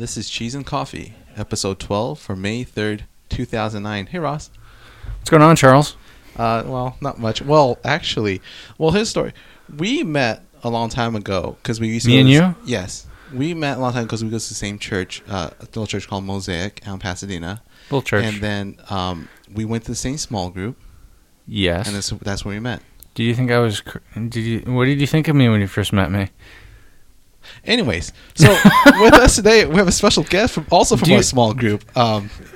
This is Cheese and Coffee, episode 12 for May 3rd, 2009. Hey, Ross. What's going on, Charles? Well, not much. Well, actually, here's the story. We met a long time ago because we used to... Yes. We met a long time because we go to the same church, a little church called Mosaic out in Pasadena. Little church. And then we went to the same small group. Yes. And that's where we met. Do you think I was... What did you think of me when you first met me? Anyways, so with us today, we have a special guest from our small group.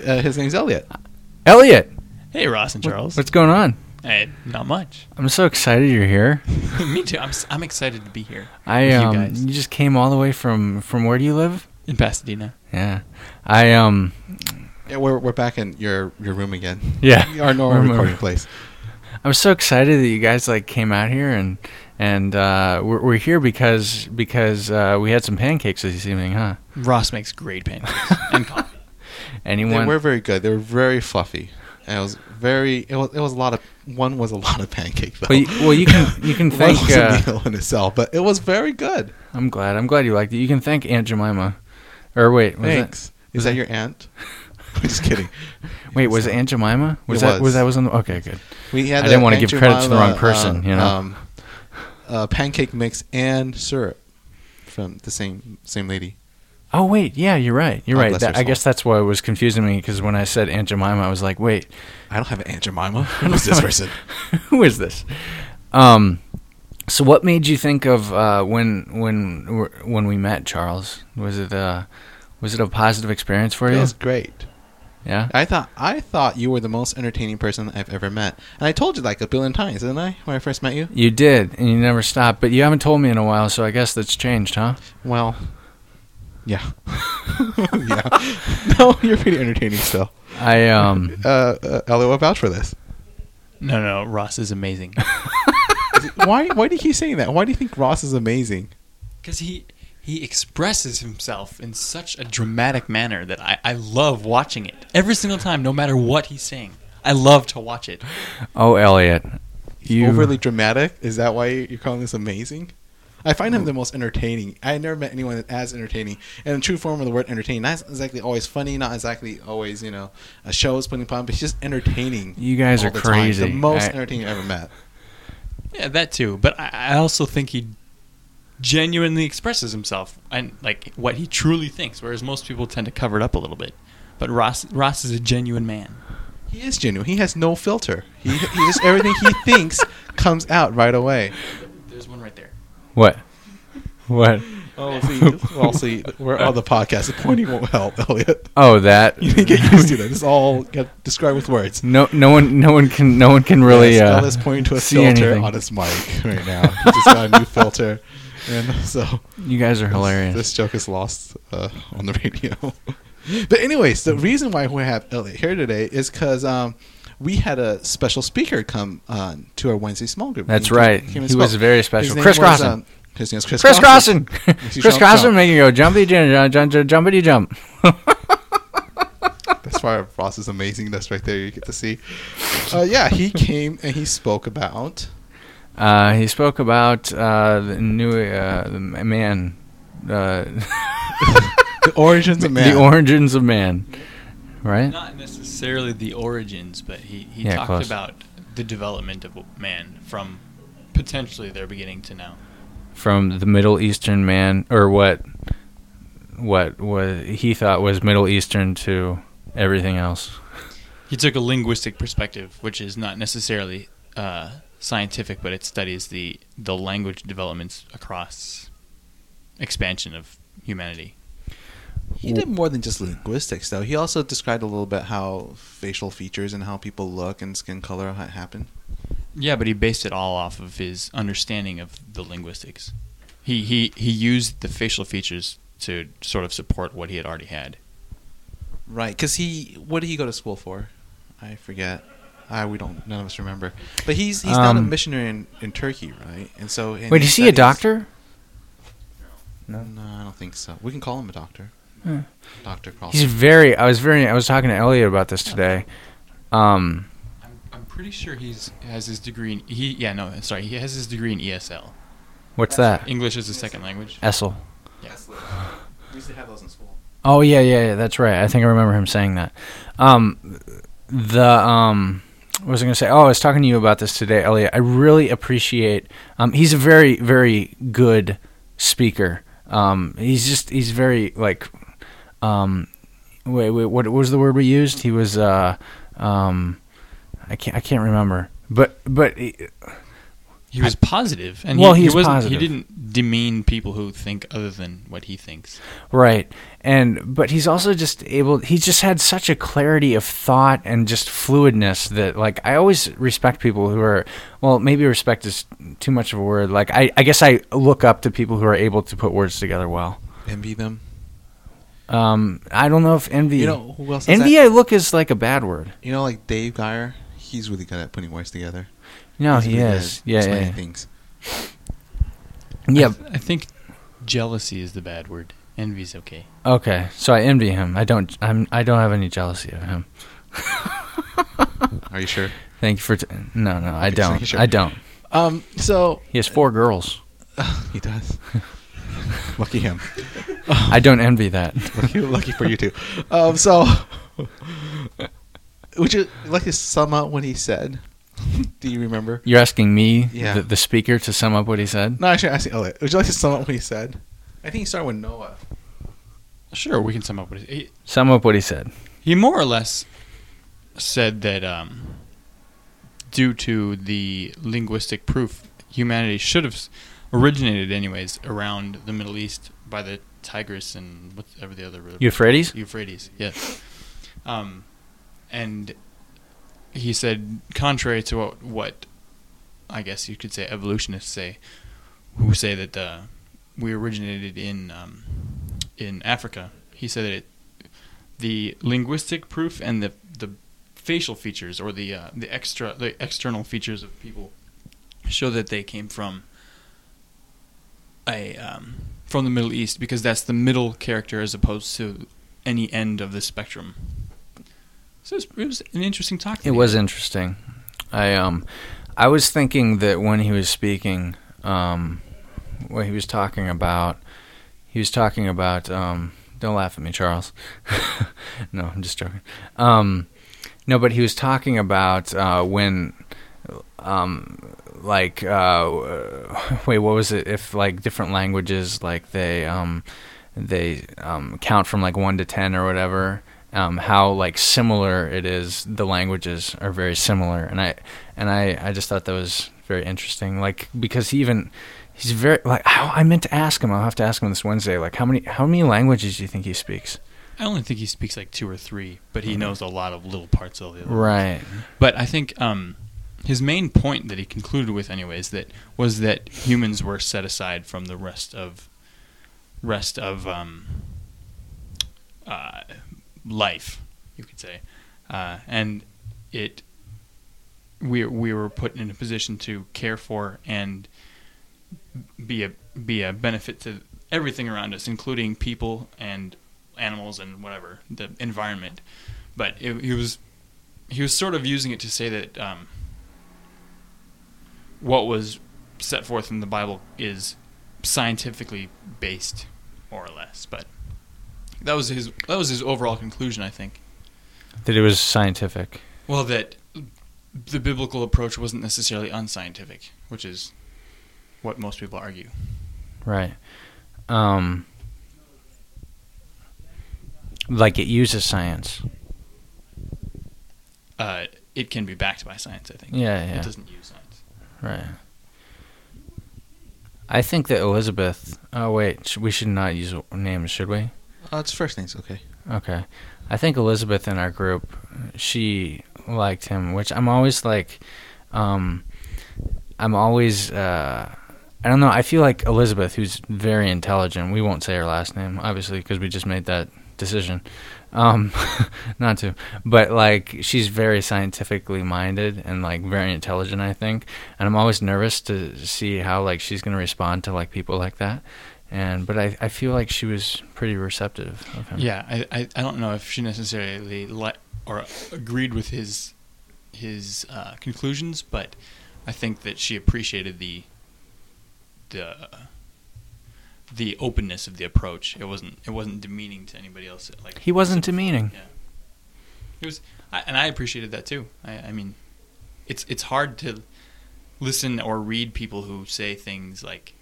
His name's Elliot. Elliot! Hey, Ross and Charles. What's going on? Hey, not much. I'm so excited you're here. Me too. I'm excited to be here. You guys. You just came all the way from where do you live? In Pasadena. Yeah. Yeah, we're back in your room again. Yeah. Our normal recording place. I'm so excited that you guys came out here and we're here because we had some pancakes this evening, huh? Ross makes great pancakes and coffee. Anyone? They were very good. They were very fluffy. And it was a lot of pancake though. Well, you can thank one was a meal in itself, but it was very good. I'm glad you liked it. You can thank Aunt Jemima. Or wait, was thanks. That, is that your aunt? I'm just kidding. Wait, was it Aunt Jemima? Okay, good. I didn't want to give credit to the wrong person, you know. Pancake mix and syrup from the same lady. Oh wait, yeah, you're right. I guess that's why it was confusing me, because when I said Aunt Jemima, I was like, wait, I don't have an Aunt Jemima. Who's this person? Who is this? So what made you think of when we met, Charles? Was it a positive experience for you? It was great. Yeah, I thought you were the most entertaining person I've ever met, and I told you a billion times, didn't I? When I first met you, you did, and you never stopped. But you haven't told me in a while, so I guess that's changed, huh? Well, yeah, yeah. No, you're pretty entertaining still. Elliot will vouch for this. No, Ross is amazing. Why do you keep saying that? Why do you think Ross is amazing? Because he expresses himself in such a dramatic manner that I love watching it. Every single time, no matter what he's saying. I love to watch it. Oh, Elliot. He's overly dramatic? Is that why you're calling this amazing? I find him the most entertaining. I never met anyone as entertaining. And in true form of the word entertaining, not exactly always funny, not exactly always, a show is putting upon, but he's just entertaining. You guys are crazy. The most entertaining I ever met. Yeah, that too. But I also think he genuinely expresses himself and what he truly thinks, whereas most people tend to cover it up a little bit. But Ross is a genuine man. He is genuine. He has no filter. He just everything he thinks comes out right away. There's one right there. What? Oh, see, we're on the podcast. The pointing won't help, Elliot. Oh, that you didn't get used to that. It's all got described with words. No one can really. Elliot's pointing to a filter anything on his mic right now. He just got a new filter. And so you guys are hilarious. This joke is lost on the radio. But anyways, the reason why we have Elliot here today is because we had a special speaker come on to our Wednesday small group. That's right. He was very special. Chris Crosson. His name is Chris Crosson. Chris Crosson making you go jumpy jumpity jump. That's why our boss is amazing. That's right there. You get to see. Yeah, he came and he spoke about. The new man. The origins of man. The origins of man, right? Not necessarily the origins, but he talked close. About the development of man from potentially their beginning to now. From the Middle Eastern man, or what was he thought was Middle Eastern to everything else. He took a linguistic perspective, which is not necessarily... scientific, but it studies the language developments across expansion of humanity. He did more than just linguistics, though. He also described a little bit how facial features and how people look and skin color happen. Yeah, but he based it all off of his understanding of the linguistics. He used the facial features to sort of support what he had already had. Right, because what did he go to school for? I forget. None of us remember. But he's not a missionary in Turkey, right? And so wait, is he a doctor? No, I don't think so. We can call him a doctor. Yeah. Dr. Crosson. I was talking to Elliot about this today. I'm pretty sure has his degree in he has his degree in ESL. What's that? English as a second language. ESL. Yeah. We used to have those in school. Oh, yeah, that's right. I think I remember him saying that. What was I going to say? Oh, I was talking to you about this today, Elliot. I really appreciate... he's a very, very good speaker. He's very, like... wait, what was the word we used? He was... I can't remember. But he was positive, and he wasn't positive. He didn't demean people who think other than what he thinks. Right, but he's also just able. He just had such a clarity of thought and just fluidness that, like, I always respect people who are. Well, maybe respect is too much of a word. Like, I guess I look up to people who are able to put words together well. Envy them. I don't know if envy. You know who else? Envy, I look is like a bad word. You know, like Dave Geyer, he's really good at putting words together. No, he is. Yeah. Things. Yeah. I think jealousy is the bad word. Envy's okay. Okay, so I envy him. I don't have any jealousy of him. Are you sure? Thank you for. No, I don't. Sure. I don't. So he has 4 girls. He does. Lucky him. I don't envy that. Lucky for you too. So, would you like to sum up what he said? Do you remember? You're asking me, the speaker, to sum up what he said? No, actually, I'm asking Elliot. Would you like to sum up what he said? I think he started with Noah. Sure, we can sum up what he said. Sum up what he said. He more or less said that due to the linguistic proof, humanity should have originated anyways around the Middle East by the Tigris and whatever the other river. Euphrates? Euphrates, yes. And... he said, contrary to what I guess you could say evolutionists say, who say that we originated in Africa, he said that the linguistic proof and the facial features or the external features of people show that they came from the Middle East, because that's the middle character as opposed to any end of the spectrum. So it was an interesting talk. It was interesting. I was thinking that when he was speaking, what he was talking about. Don't laugh at me, Charles. No, I'm just joking. No, but he was talking about when, like, wait, what was it? If like different languages, like they count from like 1 to 10 or whatever. How like similar it is, the languages are very similar, and I just thought that was very interesting. Like, because he's very like. I meant to ask him. I'll have to ask him this Wednesday. Like, how many languages do you think he speaks? I only think he speaks like 2 or 3, but he knows a lot of little parts of the other. Right. But I think his main point that he concluded with, anyways, was that humans were set aside from the rest of life, you could say, and we were put in a position to care for and be a benefit to everything around us, including people and animals and whatever, the environment. But he was sort of using it to say that what was set forth in the Bible is scientifically based, more or less, but. That was his overall conclusion, I think. That it was scientific. Well, that the biblical approach wasn't necessarily unscientific, which is what most people argue. Right. Like it uses science. It can be backed by science, I think. Yeah. It doesn't use science. Right. I think that Elizabeth... Oh, wait. We should not use names, should we? It's first names, okay. Okay. I think Elizabeth in our group, she liked him, which I'm always like, I don't know, I feel like Elizabeth, who's very intelligent, we won't say her last name, obviously, because we just made that decision, not to, but like, she's very scientifically minded and like very intelligent, I think, and I'm always nervous to see how like she's going to respond to like people like that. But I feel like she was pretty receptive of him. Yeah, I don't know if she necessarily or agreed with his conclusions, but I think that she appreciated the the openness of the approach. It wasn't demeaning to anybody else. Like he wasn't demeaning. Yeah. It was, and I appreciated that too. I mean, it's hard to listen or read people who say things like,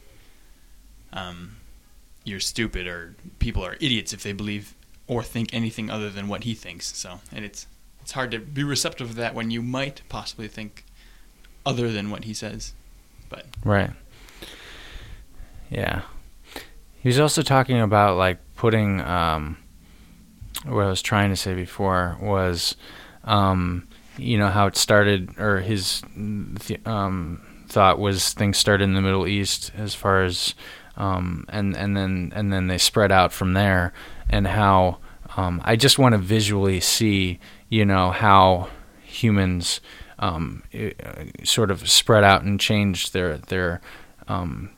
"You're stupid," or "People are idiots if they believe or think anything other than what he thinks." So, and it's hard to be receptive to that when you might possibly think other than what he says. But right, yeah. He was also talking about like putting. What I was trying to say before was, you know, how it started, or his thought was things started in the Middle East as far as, and then they spread out from there, and how I just want to visually see, you know, how humans sort of spread out and change their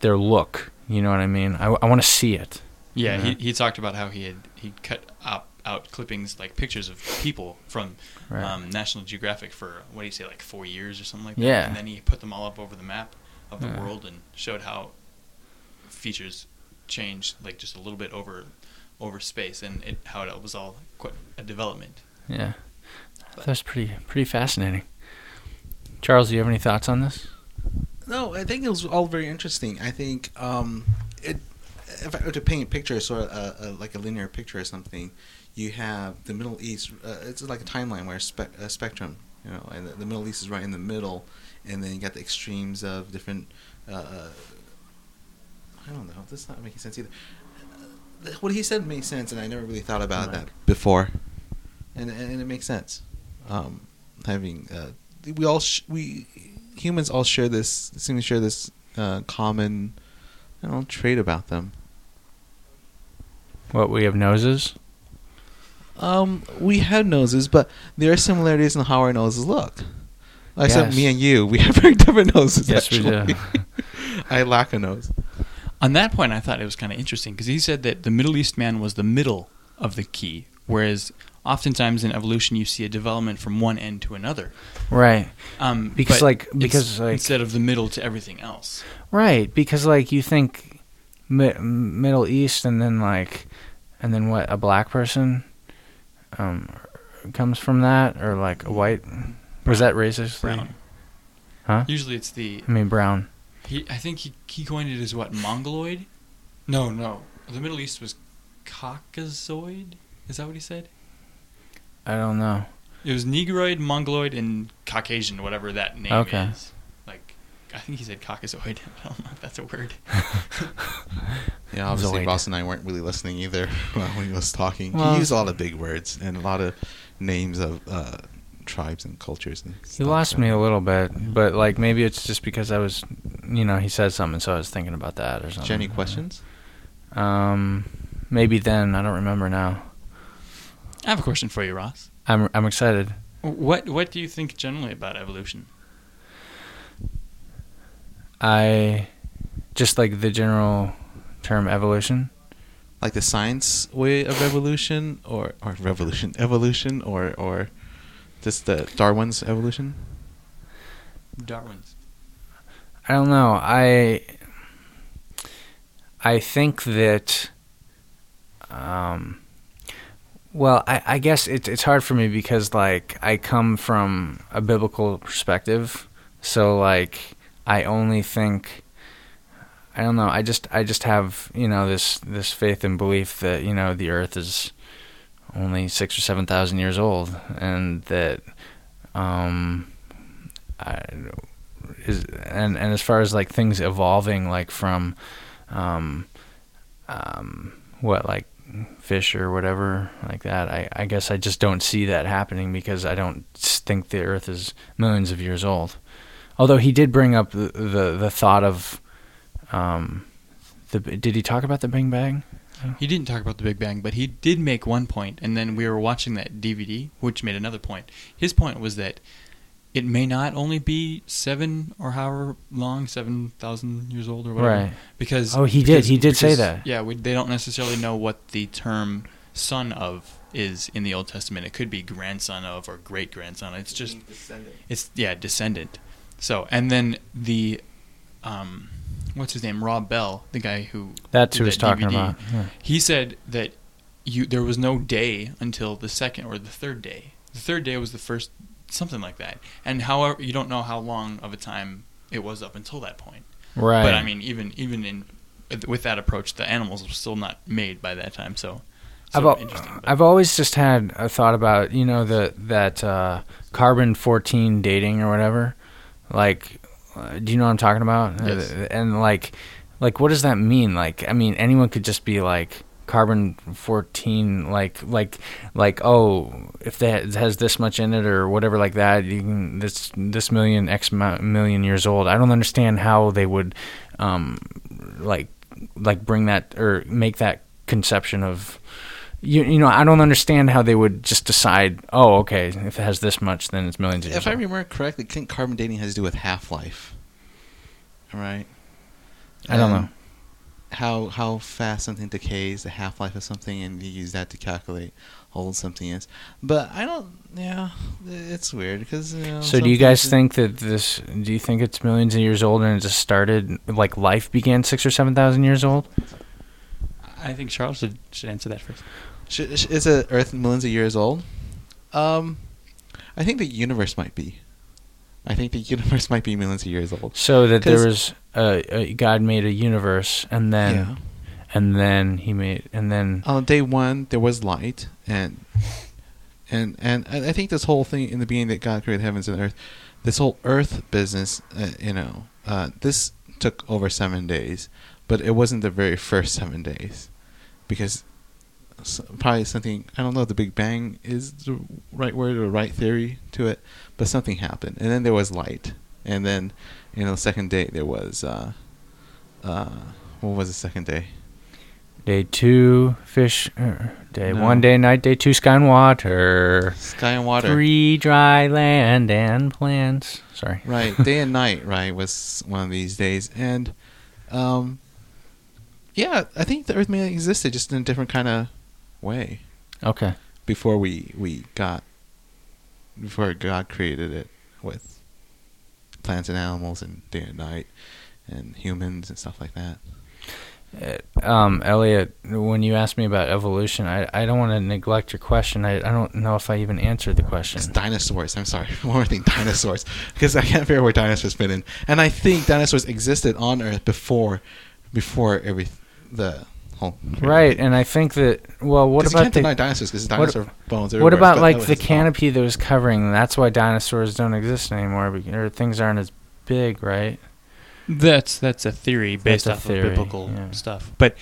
look. You know what I mean? I want to see it. Yeah, you know? he talked about how he cut up. Out clippings, like pictures of people from right. National Geographic for, what do you say, like 4 years or something like that? Yeah. And then he put them all up over the map of the world and showed how features changed, like just a little bit over space, and how it was all quite a development. Yeah. But that's pretty fascinating. Charles, do you have any thoughts on this? No, I think it was all very interesting. I think if I were to paint a picture, sort of like a linear picture or something, you have the Middle East. It's like a timeline where a spectrum, you know, and the Middle East is right in the middle, and then you got the extremes of different. I don't know. That's not making sense either. What he said made sense, and I never really thought about that before, and it makes sense. Having we humans all share this, seem to share this common, I don't trait about them. What, we have noses? We have noses, but there are similarities in how our noses look. Except me and you, we have very different noses. Yes, actually. We do. I lack a nose. On that point, I thought it was kind of interesting because he said that the Middle East man was the middle of the key, whereas oftentimes in evolution you see a development from one end to another. Right. Because instead of the middle to everything else. Right, because like you think Middle East, and then what, a black person? Comes from that, or like a white? Was that racist? Brown. Huh? Usually it's brown. I think he coined it as what, Mongoloid? No. The Middle East was Caucasoid? Is that what he said? I don't know. It was Negroid, Mongoloid, and Caucasian, whatever that name is. Like, I think he said Caucasoid. I don't know if that's a word. Yeah, obviously Zoid. Ross and I weren't really listening either when he was talking. Well, he used a lot of big words and a lot of names of tribes and cultures. And he lost me a little bit, but like maybe it's just because I was, you know, he said something, so I was thinking about that or something. Any questions? Maybe then. I don't remember now. I have a question for you, Ross. I'm excited. What do you think generally about evolution? I just like the general term evolution, like the science way of evolution, evolution, or just the Darwin's evolution. Darwin's. I don't know. I think that. Well, I guess it's hard for me because, like, I come from a biblical perspective, so like I only think, I don't know. I just have, you know, this faith and belief that, you know, the Earth is only 6,000 or 7,000 years old, and that and as far as like things evolving, like from what, like fish or whatever like that, I guess I just don't see that happening because I don't think the Earth is millions of years old. Although he did bring up the thought of did he talk about the Big Bang? He didn't talk about the Big Bang, but he did make one point, and then we were watching that DVD which made another point. His point was that it may not only be 7,000 years old or whatever. Right. Because he did say that. Yeah, they don't necessarily know what the term son of is in the Old Testament. It could be grandson of or great grandson. It's just descendant. It's descendant. So, and then the what's his name, Rob Bell, the guy who that's who he's talking about. Yeah. He said that there was no day until the second or the third day. The third day was the first, something like that. And however, you don't know how long of a time it was up until that point. Right. But I mean, even in with that approach, the animals were still not made by that time. So I've always just had a thought about, you know, that carbon-14 dating or whatever. Like, do you know what I'm talking about? Yes. And like what does that mean? Like, I mean, anyone could just be like carbon-14, like oh, if that has this much in it or whatever like that, you can this million x million years old. I don't understand how they would like bring that or make that conception of. You know, I don't understand how they would just decide, oh, okay, if it has this much, then it's millions of years. If I remember correctly, I think carbon dating has to do with half-life. All right? I don't know. How fast something decays, the half-life of something, and you use that to calculate how old something is. But I don't, yeah, it's weird. Because, you know, so do you guys think that do you think it's millions of years old and it just started, like life began 6,000 or 7,000 years old? I think Charles should answer that first. Is the Earth millions of years old? I think the universe might be. I think the universe might be millions of years old. So that there was God made a universe, and then, yeah. And then he made, and then on day one there was light, and I think this whole thing in the beginning that God created heavens and earth, this whole Earth business, this took over 7 days, but it wasn't the very first 7 days, because. Probably something, I don't know if the Big Bang is the right word or the right theory to it, but something happened, and then there was light, and then the second day there was what was the second day? Day two, fish. Day no. 1 day, night. Day two, sky and water. Sky and water. 3 dry land and plants. Sorry. Right, day and night. Right, was one of these days, and yeah, I think the Earth may have existed just in a different kind of way. Okay. Before before God created it with plants and animals and day and night and humans and stuff like that. Elliot, when you asked me about evolution, I don't want to neglect your question. I don't know if I even answered the question. It's dinosaurs. I'm sorry. One more thing, dinosaurs. Because I can't figure out where dinosaurs fit in. And I think dinosaurs existed on Earth before the whole thing. Right, and I think that, well, what about you can't deny dinosaurs because dinosaur bones everywhere. What about the canopy that was covering? That's why dinosaurs don't exist anymore, or things aren't as big, right? That's a theory based off of biblical stuff. But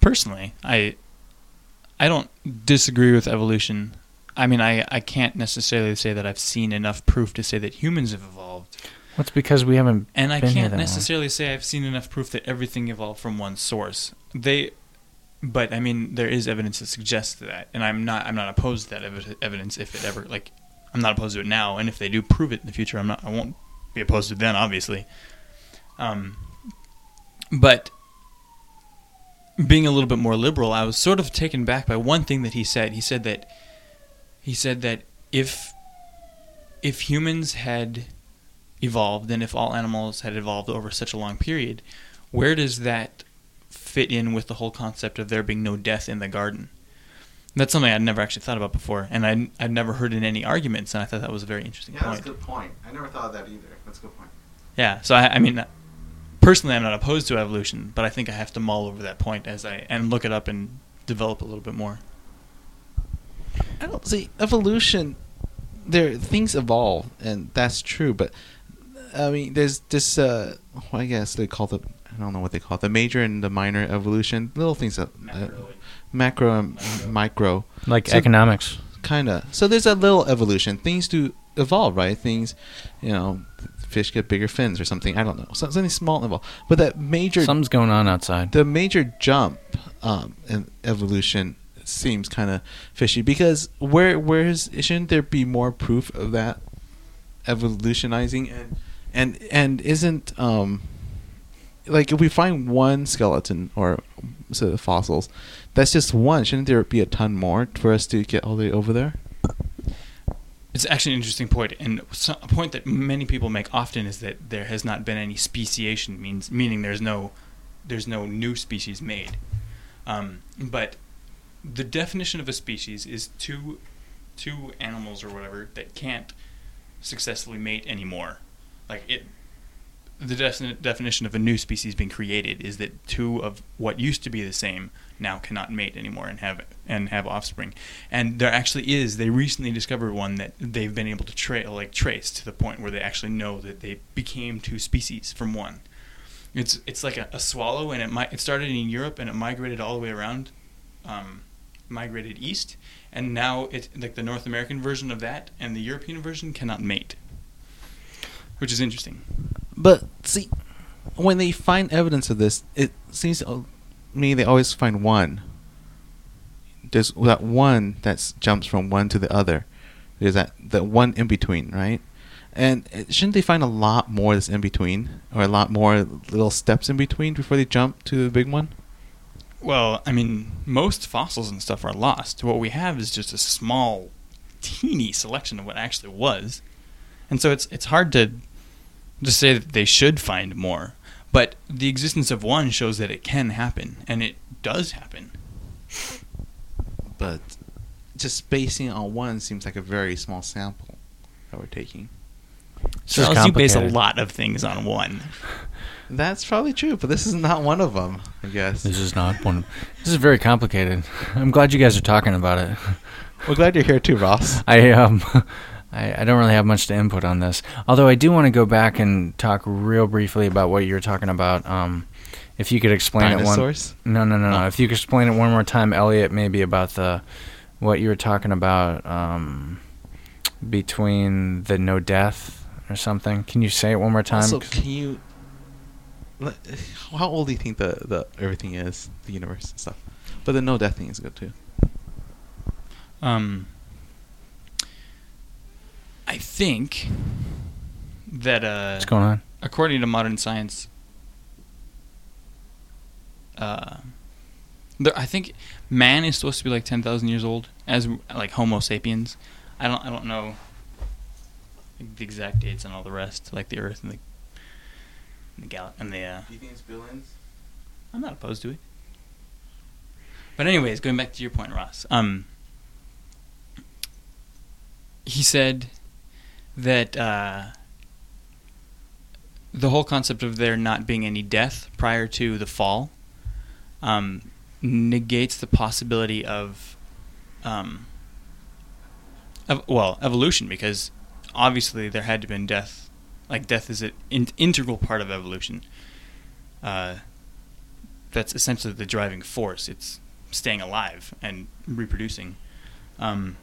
personally, I don't disagree with evolution. I mean, I can't necessarily say that I've seen enough proof to say that humans have evolved. That's because we haven't been here that long. And I can't necessarily say I've seen enough proof that everything evolved from one source. But I mean, there is evidence that suggests that, and I'm not opposed to that evidence if it ever, like, I'm not opposed to it now, and if they do prove it in the future, I won't be opposed to it then, obviously. But being a little bit more liberal, I was sort of taken back by one thing that he said. He said that if humans had evolved, and if all animals had evolved over such a long period, where does that fit in with the whole concept of there being no death in the garden? That's something I'd never actually thought about before, and I'd never heard in any arguments, and I thought that was a very interesting point. That's a good point. I never thought of that either. That's a good point. Yeah, so I mean, personally, I'm not opposed to evolution, but I think I have to mull over that point and look it up and develop a little bit more. I don't see evolution. Things evolve, and that's true, but I mean, there's this, I guess they call it, I don't know what they call it, the major and the minor evolution, little things that, macro and micro. Like so, economics. Kind of. So there's a little evolution. Things do evolve, right? Things, fish get bigger fins or something. I don't know. Something small evolve. But that major... Something's going on outside. The major jump in evolution seems kind of fishy, because shouldn't there be more proof of that evolutionizing? And isn't like if we find one skeleton or sort of fossils, that's just one. Shouldn't there be a ton more for us to get all the way over there? It's actually an interesting point, and a point that many people make often is that there has not been any speciation, meaning there's no new species made. But the definition of a species is two animals or whatever that can't successfully mate anymore. Like the definition of a new species being created is that two of what used to be the same now cannot mate anymore and have offspring. And there actually is, they recently discovered one that they've been able to trace to the point where they actually know that they became two species from one. It's like a swallow, and it started in Europe and it migrated all the way around, migrated east, and now it's like the North American version of that and the European version cannot mate, which is interesting. But see, when they find evidence of this, it seems to me they always find one. There's that one that jumps from one to the other. There's that one in between, right? And shouldn't they find a lot more that's in between, or a lot more little steps in between before they jump to the big one? Well, I mean, most fossils and stuff are lost. What we have is just a small, teeny selection of what actually was. And so it's hard to just say that they should find more. But the existence of one shows that it can happen, and it does happen. But just spacing on one seems like a very small sample that we're taking. So you base a lot of things on one. That's probably true, but this is not one of them, I guess. This is not one. This is very complicated. I'm glad you guys are talking about it. We're glad you're here too, Ross. I don't really have much to input on this. Although I do want to go back and talk real briefly about what you're talking about. If you could explain dinosaurs? It one. No. If you could explain it one more time, Elliot, maybe about what you were talking about between the no death or something. Can you say it one more time? So can you? How old do you think the everything is, the universe and stuff? But the no death thing is good too. I think that what's going on? According to modern science, I think man is supposed to be like 10,000 years old, as like Homo sapiens. I don't know the exact dates and all the rest, like the Earth and the galaxy and the. Do you think it's billions? I'm not opposed to it. But anyways, going back to your point, Ross. He said that the whole concept of there not being any death prior to the fall negates the possibility of evolution, because obviously there had to have been death. Like, death is an integral part of evolution. That's essentially the driving force. It's staying alive and reproducing. And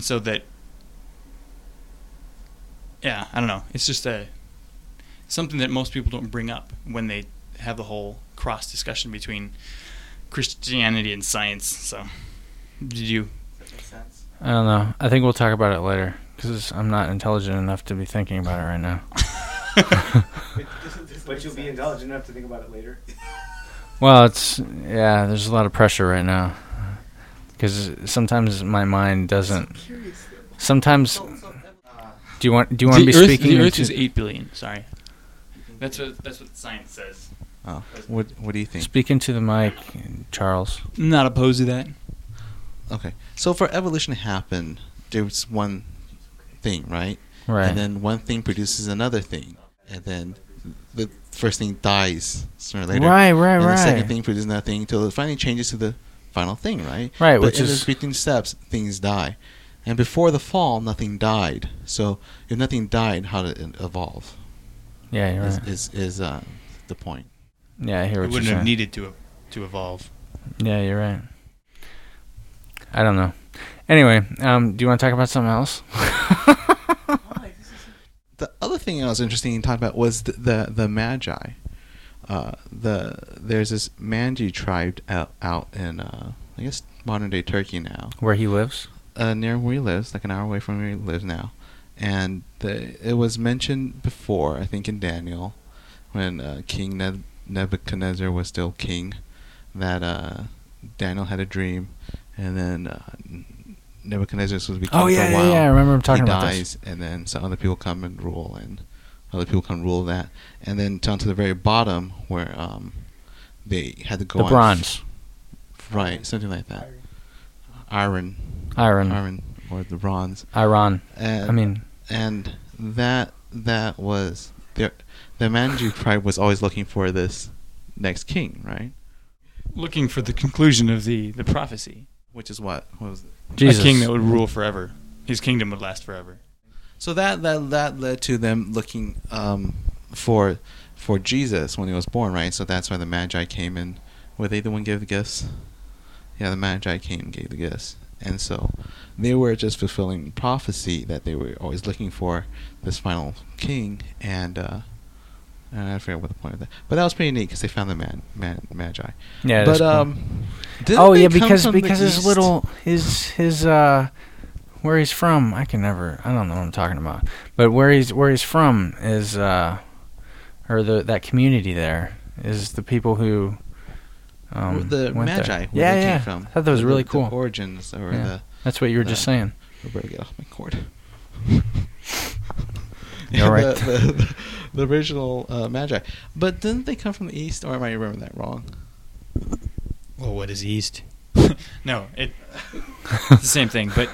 so that... Yeah, I don't know. It's just something that most people don't bring up when they have the whole cross discussion between Christianity and science. So, does that make sense? I don't know. I think we'll talk about it later because I'm not intelligent enough to be thinking about it right now. But you'll be intelligent enough to think about it later. Well, there's a lot of pressure right now because sometimes my mind doesn't. Sometimes. Do you want to be speaking? The Earth is 8 billion. Sorry, that's what science says. Oh, what do you think? Speaking to the mic, Charles. Not opposed to that. Okay, so for evolution to happen, there's one thing, right? Right. And then one thing produces another thing, and then the first thing dies sooner or later. Right. And the second thing produces another thing until it finally changes to the final thing, right? Right. But which in those 15 steps, things die. And before the fall, nothing died. So if nothing died, how did it evolve? Yeah, you're right. Is the point. Yeah, I hear what you're saying. It wouldn't have needed to evolve. Yeah, you're right. I don't know. Anyway, do you want to talk about something else? The other thing that was interesting to talk about was the Magi. There's this Magi tribe out in, I guess, modern-day Turkey now. Where he lives? Near where he lives, like an hour away from where he lives now. And it was mentioned before, I think in Daniel, when King Nebuchadnezzar was still king, that Daniel had a dream, and then Nebuchadnezzar is supposed to be king for a while. I remember him talking about this. He dies, and then some other people come and rule, and other people come rule that. And then down to the very bottom where they had to go on. The bronze. Right, something like that. Iron. Or the bronze. Iran. And that was... The Magi tribe was always looking for this next king, right? Looking for the conclusion of the prophecy. Which is what? What was it? Jesus. A king that would rule forever. His kingdom would last forever. So that led to them looking for Jesus when he was born, right? So that's why the Magi came in. Were they the one who gave the gifts? Yeah, the Magi came and gave the gifts. And so they were just fulfilling prophecy that they were always looking for this final king. And I forget what the point of that. But that was pretty neat because they found the Magi. Yeah. But cool. because his little his where he's from, I don't know what I'm talking about. But where he's from is that community there is the people who the went Magi there. Where they came from. I thought that was really cool. The origins or that's what you were just saying. I better get off my cord. You're right. The original Magi. But didn't they come from the East? Or am I remembering that wrong? Well, what is East? No, it's the same thing. But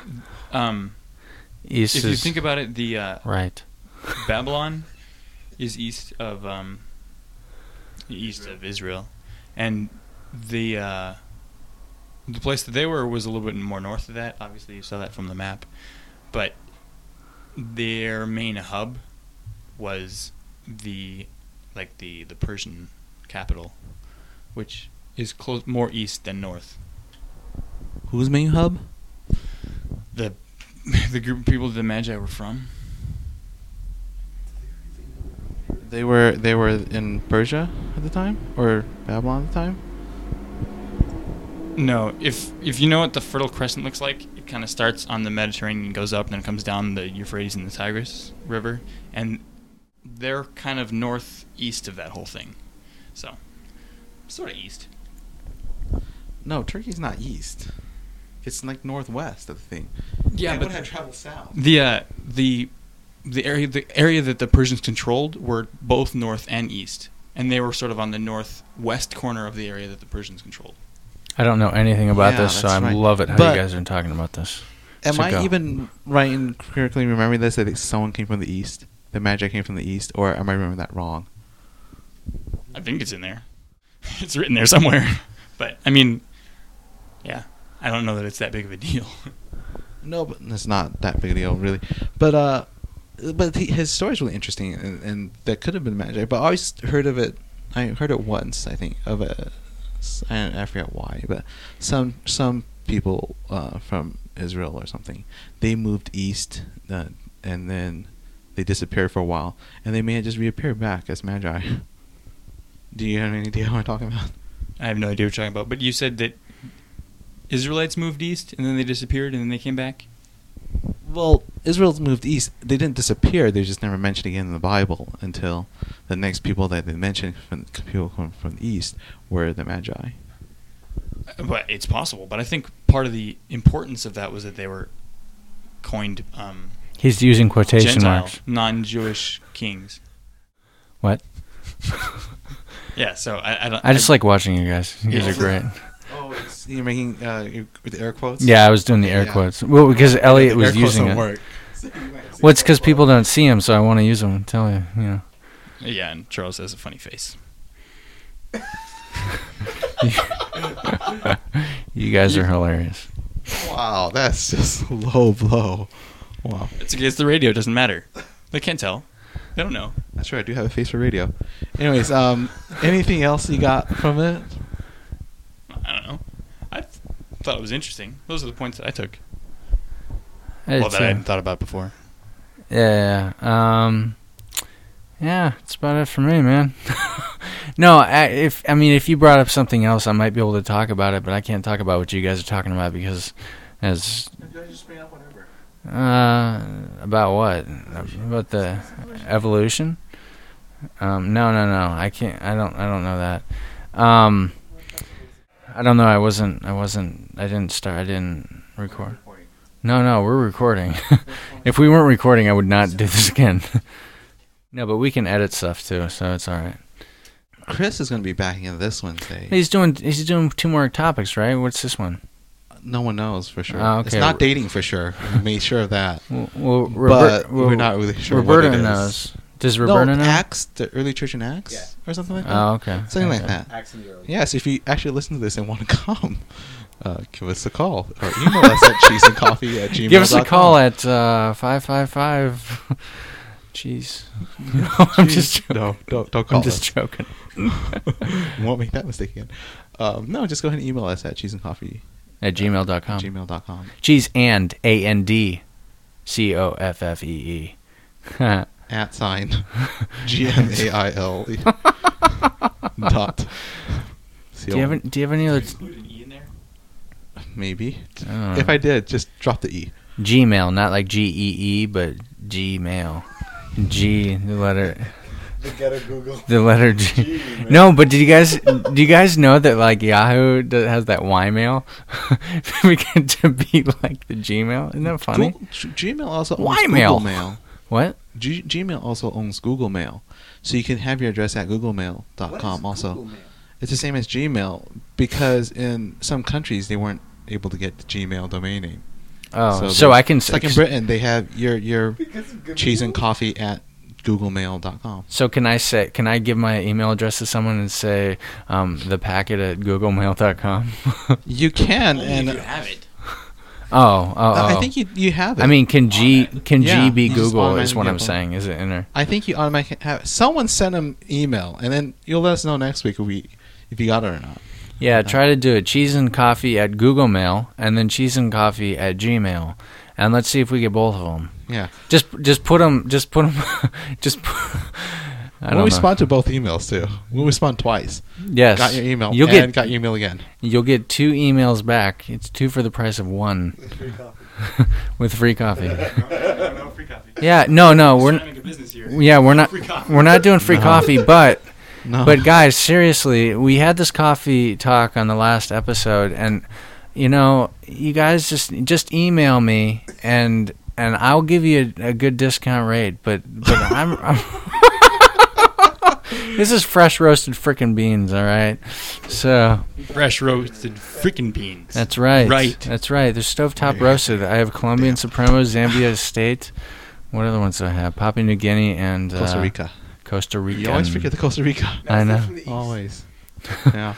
East if you think about it, the right. Babylon is east of Israel. And the place that they were was a little bit more north of that. Obviously, you saw that from the map. But their main hub was the Persian capital, which is more east than north. Whose main hub? The group of people the Magi were from. They were in Persia at the time or Babylon at the time? No, if you know what the Fertile Crescent looks like, it kind of starts on the Mediterranean and goes up and then comes down the Euphrates and the Tigris River, and they're kind of northeast of that whole thing. So, sort of east. No, Turkey's not east. It's like northwest of the thing. Yeah, but had traveled south. The area that the Persians controlled were both north and east, and they were sort of on the northwest corner of the area that the Persians controlled. I don't know anything about this, so I love it how you guys are talking about this. Am I even right in correctly remembering this, that someone came from the east? The Magi came from the east, or am I remembering that wrong? I think it's in there. It's written there somewhere. But, I mean, I don't know that it's that big of a deal. No, but it's not that big a deal, really. But his story's really interesting, and that could have been Magi. But I always heard of it. I heard it once, I think, of a... I forget why, but some people from Israel or something, they moved east and then they disappeared for a while, and they may have just reappeared back as Magi. Do you have any idea what I'm talking about? I have no idea what you're talking about, but you said that Israelites moved east and then they disappeared and then they came back? Well, Israel's moved east. They didn't disappear. They just never mentioned again in the Bible until the next people that they mentioned from the east were the Magi. But it's possible. But I think part of the importance of that was that they were coined. He's using quotation Gentile, marks. Non-Jewish kings. What? So I don't. I just like watching you guys. You guys are great. Oh, you're making the air quotes? Yeah, I was doing the air quotes. Well, because Elliot was using it. Work. Well, it's because people don't see him, so I want to use them. Tell you, you know. Yeah, and Charles has a funny face. You guys are hilarious. Wow, that's just low blow. Wow. It's against the radio. It doesn't matter. They can't tell. They don't know. That's right. I do have a face for radio. Anyways, anything else you got from it? I don't know. I thought it was interesting. Those are the points that I took. That I hadn't thought about before. Yeah. Yeah, that's about it for me, man. No, if you brought up something else, I might be able to talk about it, but I can't talk about what you guys are talking about because as... Did I just bring up whatever? About what? About the evolution? No. I can't. I don't know that. I don't know. I didn't record. No, we're recording. If we weren't recording, I would not do this again. No, but we can edit stuff too, so it's all right. Chris is going to be back in this Wednesday. He's doing two more topics, right? What's this one? No one knows for sure. Okay. It's not dating for sure. We made sure of that. Well, we're not really sure Roberta what it is. Knows. Does Roberta know? Acts, the early church in Acts or something like that. Oh, okay. Something like that. Acts in the early church. Yeah, so if you actually listen to this and want to come, give us a call or email us at cheeseandcoffee@gmail.com. Give us a call at 555 cheese. No, I'm just joking. No, don't call. I'm just joking. Won't make that mistake again. No, just go ahead and email us at cheeseandcoffee@gmail.com. gmail.com. Cheese and ANDCOFFEE. @ GMAILE . Do you have any other? Did you include an E in there? Maybe. If I did, just drop the E. Gmail, not like G-E-E, but Gmail. G, the letter. The letter Google. The letter G. Gmail. No, but do you guys know that like Yahoo has that Y-mail? We get to be like the Gmail. Isn't that funny? Gmail also owns Google Mail. What? Gmail also owns Google Mail. So you can have your address at googlemail.com also. Google Mail? It's the same as Gmail because in some countries they weren't able to get the Gmail domain name. Oh, so I can... Like in Britain, they have your cheeseandcoffee@googlemail.com. So can I give my email address to someone and say thepacket@googlemail.com? You can. And you have it. Oh. I think you have it. I mean, can G be Google is what I'm saying. Is it in there? I think you automatically have it. Someone send them email, and then you'll let us know next week if you got it or not. Yeah, try to do it. cheeseandcoffee@googlemail, and then cheeseandcoffee@gmail, and let's see if we get both of them. Yeah. Just put them. We'll respond to both emails too. We'll respond twice. Yes. Got your email. Got your email again. You'll get two emails back. It's two for the price of one. With free coffee. With free coffee. No free coffee. Yeah. No. We're trying to make a business here. Yeah. We're not. We're not doing free coffee, but. No. But guys, seriously, we had this coffee talk on the last episode, and you guys just email me, and I'll give you a good discount rate. But I'm This is fresh roasted frickin' beans, all right? So fresh roasted frickin' beans. That's right. That's right. They're stovetop roasted. I have Colombian Supremo, Zambia Estate. What other ones do I have? Papua New Guinea and Costa Rica. Costa Rica. You always forget the Costa Rica. I know. Always. Yeah.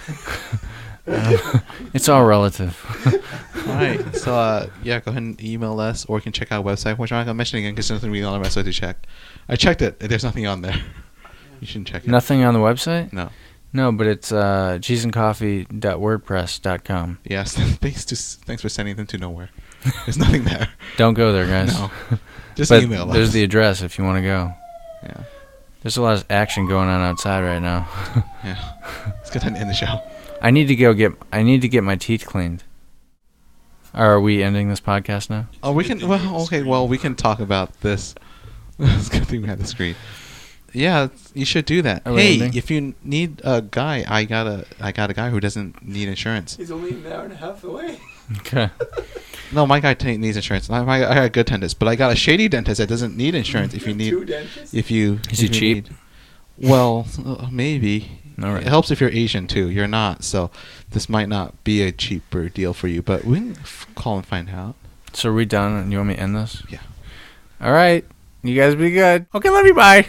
It's all relative. All right. So, go ahead and email us, or you can check our website, which I'm not going to mention again because there's nothing really on our website to check. I checked it. There's nothing on there. You shouldn't check it. Nothing on the website? No. No, but it's cheeseandcoffee.wordpress.com. Yes. Thanks for sending them to nowhere. There's nothing there. Don't go there, guys. No. Just email us. There's the address if you want to go. Yeah. There's a lot of action going on outside right now. Yeah. Let's go ahead and end the show. I need to get my teeth cleaned. Are we ending this podcast now? Oh, we can... Well, okay. Well, we can talk about this. It's a good thing we have the screen. Yeah, you should do that. Hey, if you need a guy, I got a guy who doesn't need insurance. He's only an hour and a half away. Okay. No, my guy needs insurance. I got a good dentist, but I got a shady dentist that doesn't need insurance. If you need, two dentists? Is he cheap? Well, maybe. All right. It helps if you're Asian too. You're not, so this might not be a cheaper deal for you. But we can call and find out. So are we done? And you want me to end this? Yeah. All right. You guys be good. Okay, love you. Bye.